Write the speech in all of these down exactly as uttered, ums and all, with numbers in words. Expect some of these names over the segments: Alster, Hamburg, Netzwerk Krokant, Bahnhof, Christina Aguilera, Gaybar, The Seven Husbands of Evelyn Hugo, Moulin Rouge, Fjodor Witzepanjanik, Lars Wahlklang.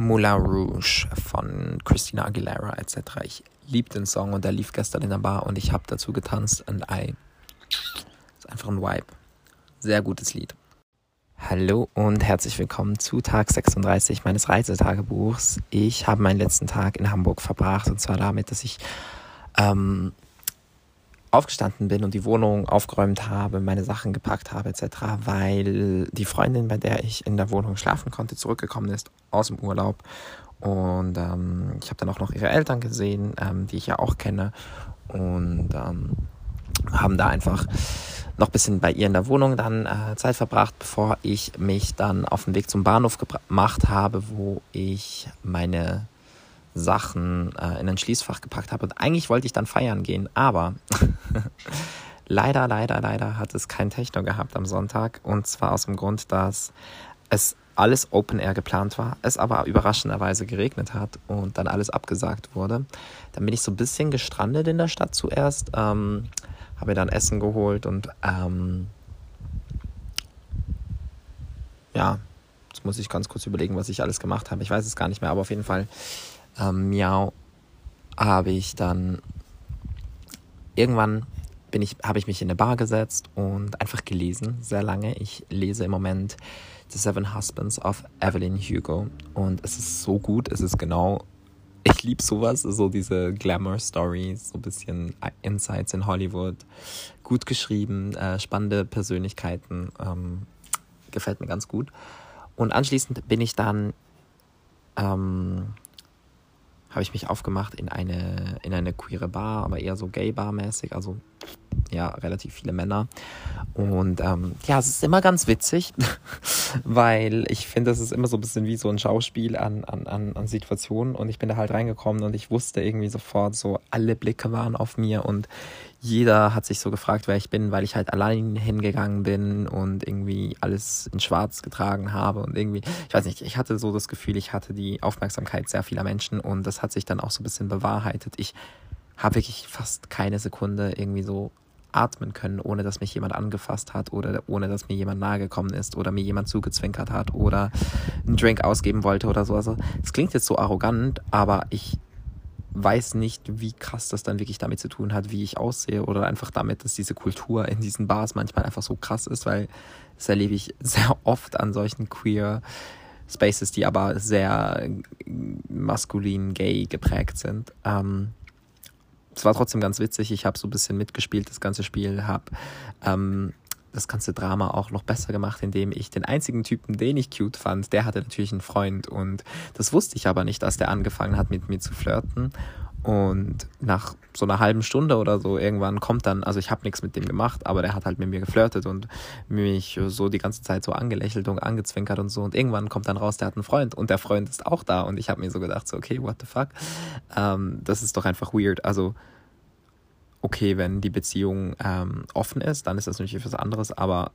Moulin Rouge von Christina Aguilera et cetera. Ich liebe den Song und der lief gestern in der Bar und ich habe dazu getanzt und I. Ist einfach ein Vibe. Sehr gutes Lied. Hallo und herzlich willkommen zu Tag sechsunddreißig meines Reisetagebuchs. Ich habe meinen letzten Tag in Hamburg verbracht und zwar damit, dass ich ähm, aufgestanden bin und die Wohnung aufgeräumt habe, meine Sachen gepackt habe et cetera, weil die Freundin, bei der ich in der Wohnung schlafen konnte, zurückgekommen ist aus dem Urlaub und ähm, ich habe dann auch noch ihre Eltern gesehen, ähm, die ich ja auch kenne und ähm, haben da einfach noch ein bisschen bei ihr in der Wohnung dann äh, Zeit verbracht, bevor ich mich dann auf den Weg zum Bahnhof gebra- gemacht habe, wo ich meine Sachen äh, in ein Schließfach gepackt habe. Und eigentlich wollte ich dann feiern gehen, aber leider, leider, leider hat es kein Techno gehabt am Sonntag. Und zwar aus dem Grund, dass es alles Open Air geplant war, es aber überraschenderweise geregnet hat und dann alles abgesagt wurde. Dann bin ich so ein bisschen gestrandet in der Stadt zuerst, ähm, habe mir dann Essen geholt und ähm, ja, jetzt muss ich ganz kurz überlegen, was ich alles gemacht habe. Ich weiß es gar nicht mehr, aber auf jeden Fall ähm, miau, habe ich dann irgendwann bin ich, habe ich mich in eine Bar gesetzt und einfach gelesen, sehr lange. Ich lese im Moment The Seven Husbands of Evelyn Hugo und es ist so gut, es ist genau. Ich liebe sowas, so diese Glamour-Stories, so ein bisschen Insights in Hollywood. Gut geschrieben, äh, spannende Persönlichkeiten, ähm, gefällt mir ganz gut. Und anschließend bin ich dann, ähm, habe ich mich aufgemacht in eine, in eine queere Bar, aber eher so Gay-Bar-mäßig, also ja, relativ viele Männer. Und ähm, ja, es ist immer ganz witzig, weil ich finde, es ist immer so ein bisschen wie so ein Schauspiel an, an, an, an Situationen. Und ich bin da halt reingekommen und ich wusste irgendwie sofort so, alle Blicke waren auf mir und jeder hat sich so gefragt, wer ich bin, weil ich halt allein hingegangen bin und irgendwie alles in Schwarz getragen habe und irgendwie, ich weiß nicht, ich hatte so das Gefühl, ich hatte die Aufmerksamkeit sehr vieler Menschen und das hat sich dann auch so ein bisschen bewahrheitet. Ich habe wirklich fast keine Sekunde irgendwie so atmen können, ohne dass mich jemand angefasst hat oder ohne dass mir jemand nahe gekommen ist oder mir jemand zugezwinkert hat oder einen Drink ausgeben wollte oder so. Also es klingt jetzt so arrogant, aber ich weiß nicht, wie krass das dann wirklich damit zu tun hat, wie ich aussehe oder einfach damit, dass diese Kultur in diesen Bars manchmal einfach so krass ist, weil das erlebe ich sehr oft an solchen queer Spaces, die aber sehr maskulin, gay geprägt sind. Ähm, Es war trotzdem ganz witzig, ich habe so ein bisschen mitgespielt, das ganze Spiel, habe ähm, das ganze Drama auch noch besser gemacht, indem ich den einzigen Typen, den ich cute fand, der hatte natürlich einen Freund und das wusste ich aber nicht, als der angefangen hat, mit mir zu flirten und nach so einer halben Stunde oder so irgendwann kommt dann, also ich habe nichts mit dem gemacht, aber der hat halt mit mir geflirtet und mich so die ganze Zeit so angelächelt und angezwinkert und so und irgendwann kommt dann raus, der hat einen Freund und der Freund ist auch da und ich habe mir so gedacht, so okay, what the fuck, ähm, das ist doch einfach weird, also okay, wenn die Beziehung ähm, offen ist, dann ist das natürlich was anderes, aber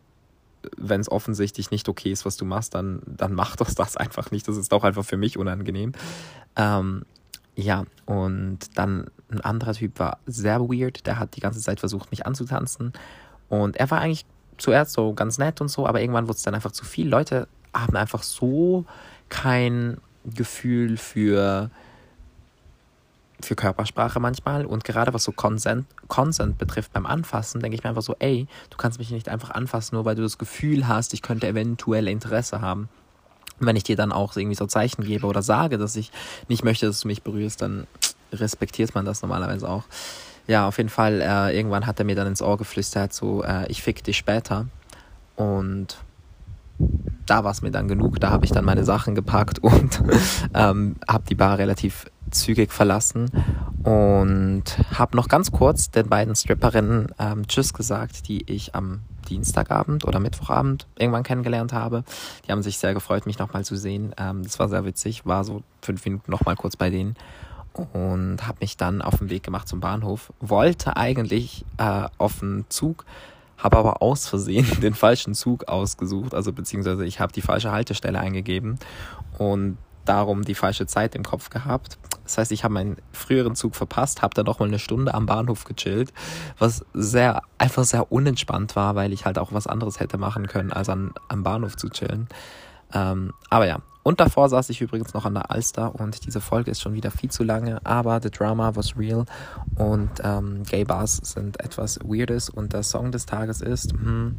wenn es offensichtlich nicht okay ist, was du machst, dann, dann mach doch das einfach nicht, das ist auch einfach für mich unangenehm, ähm, ja, und dann ein anderer Typ war sehr weird, der hat die ganze Zeit versucht, mich anzutanzen und er war eigentlich zuerst so ganz nett und so, aber irgendwann wurde es dann einfach zu viel. Leute haben einfach so kein Gefühl für, für Körpersprache manchmal und gerade was so Consent, Consent betrifft beim Anfassen, denke ich mir einfach so, ey, du kannst mich nicht einfach anfassen, nur weil du das Gefühl hast, ich könnte eventuell Interesse haben. Wenn ich dir dann auch irgendwie so Zeichen gebe oder sage, dass ich nicht möchte, dass du mich berührst, dann respektiert man das normalerweise auch. Ja, auf jeden Fall, äh, irgendwann hat er mir dann ins Ohr geflüstert, so, äh, ich fick dich später. Und da war es mir dann genug, da habe ich dann meine Sachen gepackt und ähm, habe die Bar relativ zügig verlassen und habe noch ganz kurz den beiden Stripperinnen ähm, Tschüss gesagt, die ich am Dienstagabend oder Mittwochabend irgendwann kennengelernt habe. Die haben sich sehr gefreut, mich nochmal zu sehen. Ähm, das war sehr witzig, war so fünf Minuten nochmal kurz bei denen und habe mich dann auf den Weg gemacht zum Bahnhof. Wollte eigentlich äh, auf den Zug, habe aber aus Versehen den falschen Zug ausgesucht, also beziehungsweise ich habe die falsche Haltestelle eingegeben und darum die falsche Zeit im Kopf gehabt. Das heißt, ich habe meinen früheren Zug verpasst, habe dann nochmal eine Stunde am Bahnhof gechillt, was sehr einfach sehr unentspannt war, weil ich halt auch was anderes hätte machen können, als an, am Bahnhof zu chillen. Ähm, aber ja, Und davor saß ich übrigens noch an der Alster und diese Folge ist schon wieder viel zu lange, aber the drama was real und ähm, Gay Bars sind etwas Weirdes und der Song des Tages ist, hm,